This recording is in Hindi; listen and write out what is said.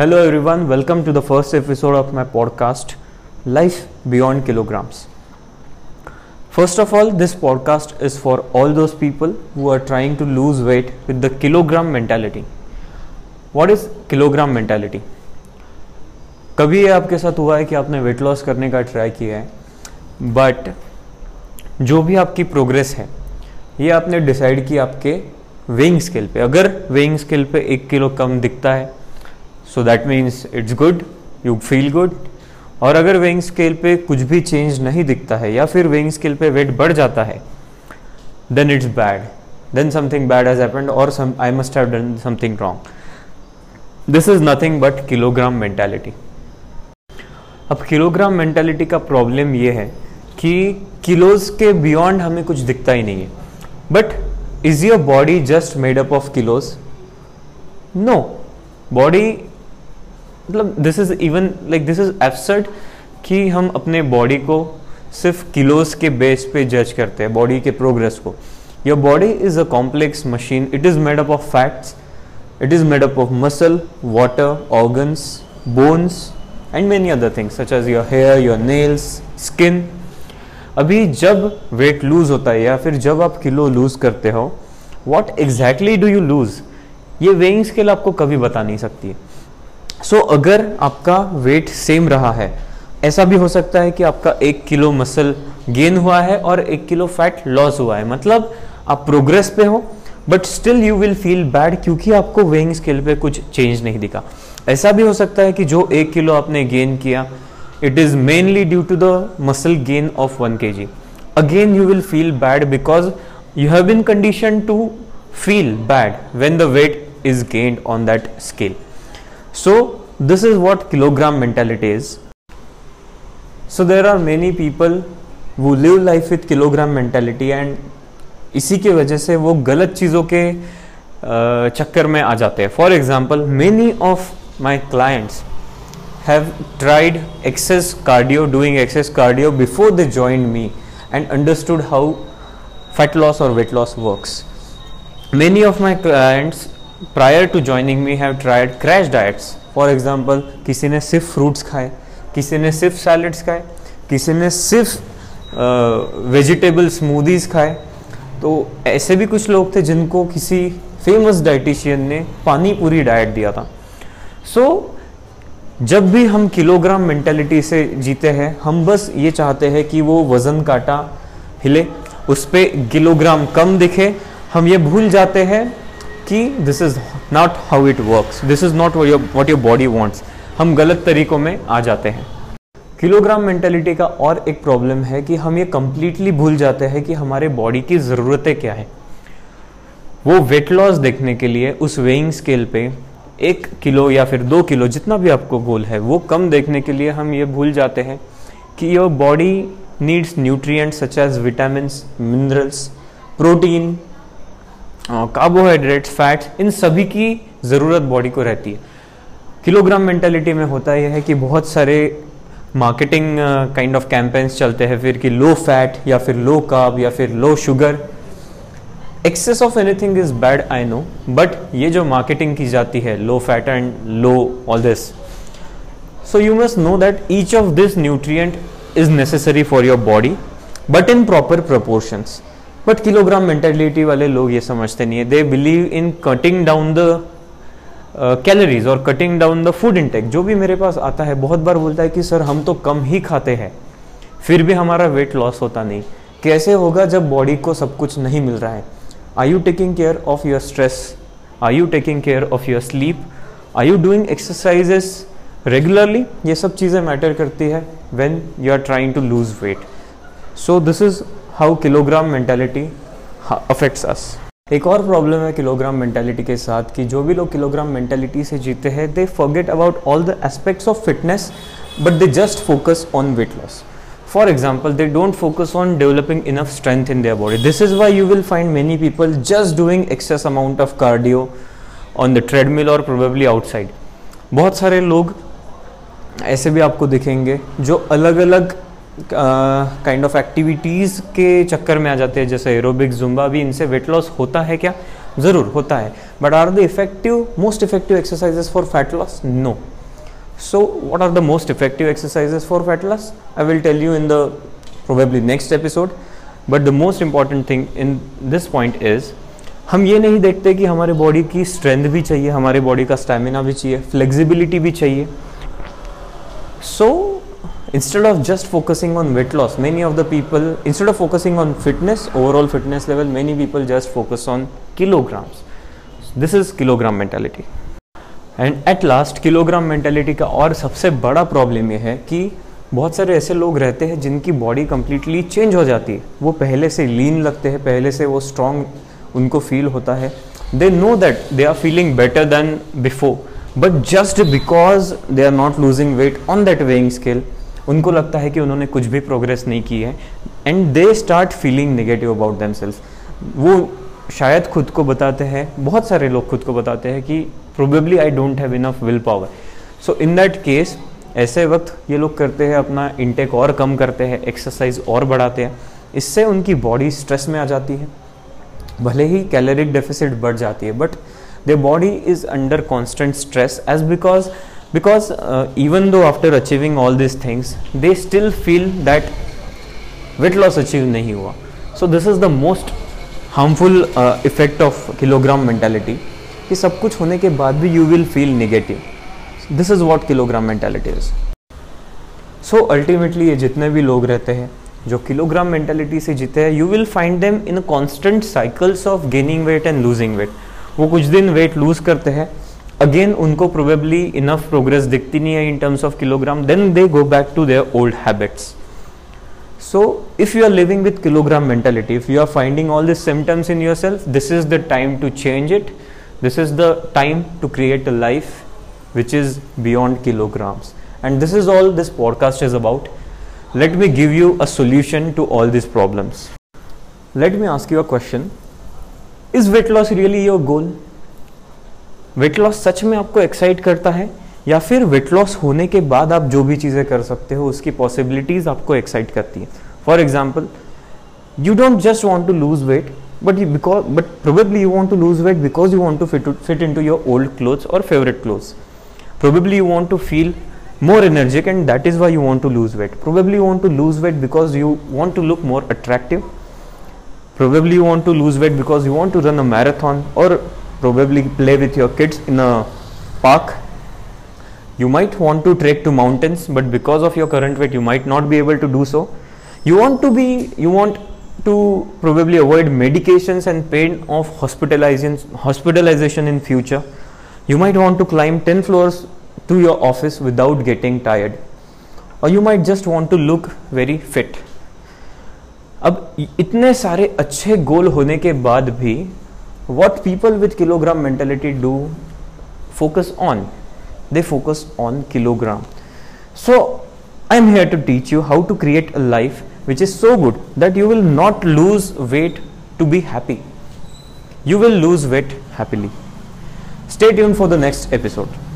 Hello everyone, welcome to the first episode of my podcast life beyond kilograms. First of all, this podcast is for all those people who are trying to lose weight with the kilogram mentality. What is kilogram mentality? कभी ये आपके साथ हुआ है कि आपने वेट लॉस करने का ट्राई किया है, बट जो भी आपकी प्रोग्रेस है ये आपने डिसाइड की आपके वेइंग स्केल पे. अगर वेइंग स्केल पे 1 किलो कम दिखता है so that means it's good, you feel good. और अगर वेइंग स्केल पे कुछ भी चेंज नहीं दिखता है या फिर वेइंग स्केल पे वेट बढ़ जाता है, then it's bad, then something bad has happened और I must have done something wrong. This is nothing but kilogram mentality. अब किलोग्राम मेंटालिटी का प्रॉब्लम ये है कि किलोज के बियॉन्ड हमें कुछ दिखता ही नहीं है. But is your body just made up of kilos? No. Body मतलब this is even like this is absurd कि हम अपने बॉडी को सिर्फ किलोज के बेस पे जज करते हैं, बॉडी के प्रोग्रेस को. Your body is a complex machine. It is made up of fats, it is made up of muscle, water, organs, bones and many other things such as your hair, your nails, skin. अभी जब वेट लूज होता है या फिर जब आप किलो लूज करते हो, what exactly do you lose, ये वेइंग स्केल आपको कभी बता नहीं सकती है. सो अगर आपका वेट सेम रहा है, ऐसा भी हो सकता है कि आपका 1 किलो मसल गेन हुआ है और 1 किलो फैट लॉस हुआ है. मतलब आप प्रोग्रेस पे हो but still you will feel bad क्योंकि आपको वेइंग स्केल पे कुछ चेंज नहीं दिखा. ऐसा भी हो सकता है कि जो 1 किलो आपने गेन किया, it is mainly due to the muscle gain of 1 kg. Again, you will feel bad because you have been conditioned to feel bad when the weight is gained on that scale. So, this is what kilogram mentality is. So, there are many people who live life with kilogram mentality and इसी के वजह से वो गलत चीज़ों के चक्कर में आ जाते हैं. For example, many of my clients have tried doing excess cardio before they joined me and understood how fat loss or weight loss works. Many of my clients prior to joining me have tried crash diets. For example, किसी ने सिर्फ fruits खाए, किसी ने सिर्फ salads खाए, किसी ने सिर्फ vegetable smoothies खाए. तो ऐसे भी कुछ लोग थे जिनको किसी famous dietitian ने पानी पूरी diet दिया था. So जब भी हम किलोग्राम मेंटालिटी से जीते हैं, हम बस ये चाहते हैं कि वो वज़न काटा हिले, उस पे किलोग्राम कम दिखे. हम ये भूल जाते हैं कि this is not how it works, this is not what your body wants. हम गलत तरीक़ों में आ जाते हैं. किलोग्राम मेंटालिटी का और एक प्रॉब्लम है कि हम ये कम्प्लीटली भूल जाते हैं कि हमारे बॉडी की ज़रूरतें क्या है. वो वेट लॉस देखने के लिए उस वेइंग स्केल पे 1 किलो या फिर 2 किलो जितना भी आपको गोल है वो कम देखने के लिए हम ये भूल जाते हैं कि your body needs nutrients such as vitamins, minerals, protein, carbohydrates, fats. इन सभी की ज़रूरत बॉडी को रहती है. किलोग्राम मेंटालिटी में होता यह है कि बहुत सारे मार्केटिंग काइंड ऑफ कैंपेन्स चलते हैं फिर कि लो फैट या फिर लो कार्ब या फिर low sugar. Excess of anything is bad, I know, but ये जो मार्केटिंग की जाती है low fat and low all this, so you must know that each of this nutrient is necessary for your body but in proper proportions. But kilogram mentality वाले लोग ये समझते नहीं है. They believe in cutting down the calories और cutting down the food intake. जो भी मेरे पास आता है बहुत बार बोलता है कि सर हम तो कम ही खाते हैं फिर भी हमारा वेट लॉस होता नहीं. कैसे होगा जब बॉडी को सब कुछ नहीं मिल रहा है? Are you taking care of your stress? Are you taking care of your sleep? Are you doing exercises regularly? ये सब चीज़ें matter करती है when you are trying to lose weight. So this is how kilogram mentality affects us. एक और problem है kilogram mentality के साथ कि जो भी लोग kilogram mentality से जीते हैं they forget about all the aspects of fitness but they just focus on weight loss. For example, they don't focus on developing enough strength in their body. This is why you will find many people just doing excess amount of cardio on the treadmill or probably outside. बहुत सारे लोग ऐसे भी आपको दिखेंगे जो अलग अलग काइंड ऑफ एक्टिविटीज़ के चक्कर में आ जाते हैं, जैसे एरोबिक्स, जुम्बा. भी इनसे वेट लॉस होता है क्या? जरूर होता है, but are the effective most effective exercises for fat loss? No. So what are the most effective exercises for fat loss? I will tell you in the probably next episode. But the most important thing in this point is, हम ये नहीं देखते कि हमारे बॉडी की स्ट्रेंथ भी चाहिए, हमारे बॉडी का स्टेमिना भी चाहिए, फ्लेक्सिबिलिटी भी चाहिए. सो instead of just focusing on weight loss, many of the people, instead of focusing on fitness, overall fitness level, many people just focus on kilograms. This is kilogram mentality. And at last, kilogram mentality का और सबसे बड़ा problem ये है कि बहुत सारे ऐसे लोग रहते हैं जिनकी body completely change हो जाती है. वो पहले से lean लगते हैं, पहले से वो strong उनको feel होता है. They know that they are feeling better than before, but just because they are not losing weight on that weighing scale, उनको लगता है कि उन्होंने कुछ भी प्रोग्रेस नहीं की है. And they start feeling negative about them self. वो शायद खुद को बताते हैं, बहुत सारे लोग खुद को बताते हैं कि probably I don't have enough will power. So in that case ऐसे वक्त ये लोग करते हैं, अपना इंटेक और कम करते हैं, एक्सरसाइज और बढ़ाते हैं. इससे उनकी बॉडी स्ट्रेस में आ जाती है. भले ही कैलोरिक डेफिसिट बढ़ जाती है, but their body is under constant stress as because even though after achieving all these things, they still feel that weight loss achieved nahi hua. So this is the most harmful effect of kilogram mentality, कि सब कुछ होने के बाद भी you will feel negative. This is what kilogram mentality is. So ultimately ये जितने भी लोग रहते हैं जो kilogram mentality से जीते हैं, you will find them in constant cycles of gaining weight and losing weight. वो कुछ दिन weight lose करते हैं, अगेन उनको प्रोबेबली इनफ प्रोग्रेस दिखती नहीं है in terms of kilogram, then they go back to their old habits. So if you are living with kilogram mentality, if you are finding all this symptoms in yourself, this is the time to change it. This is the time to create a life which is beyond kilograms. And this is all this podcast is about. Let me give you a solution to all this problems. Late me ask you a question. Is weight loss really your goal? Weight loss सच में आपको एक्साइट करता है, या फिर वेट लॉस होने के बाद आप जो भी चीज़ें कर सकते हो उसकी पॉसिबिलिटीज आपको एक्साइट करती हैं? For example, you don't just want to lose weight, but probably you want to lose weight because you want to fit into your old clothes और favourite clothes. Probably you want to feel more energetic and that is why you want to lose weight. Probably you want to lose weight because you want to look more attractive. Probably you want to lose weight because you want to run a marathon और probably play with your kids in a park. You might want to trek to mountains, but because of your current weight you might not be able to do so. You want to probably avoid medications and pain of hospitalization in future. You might want to climb 10 floors to your office without getting tired, or you might just want to look very fit. अब इतने सारे अच्छे गोल होने के बाद भी what people with kilogram mentality do focus on? They focus on kilogram. So I am here to teach you how to create a life which is so good that you will not lose weight to be happy. You will lose weight happily. Stay tuned for the next episode.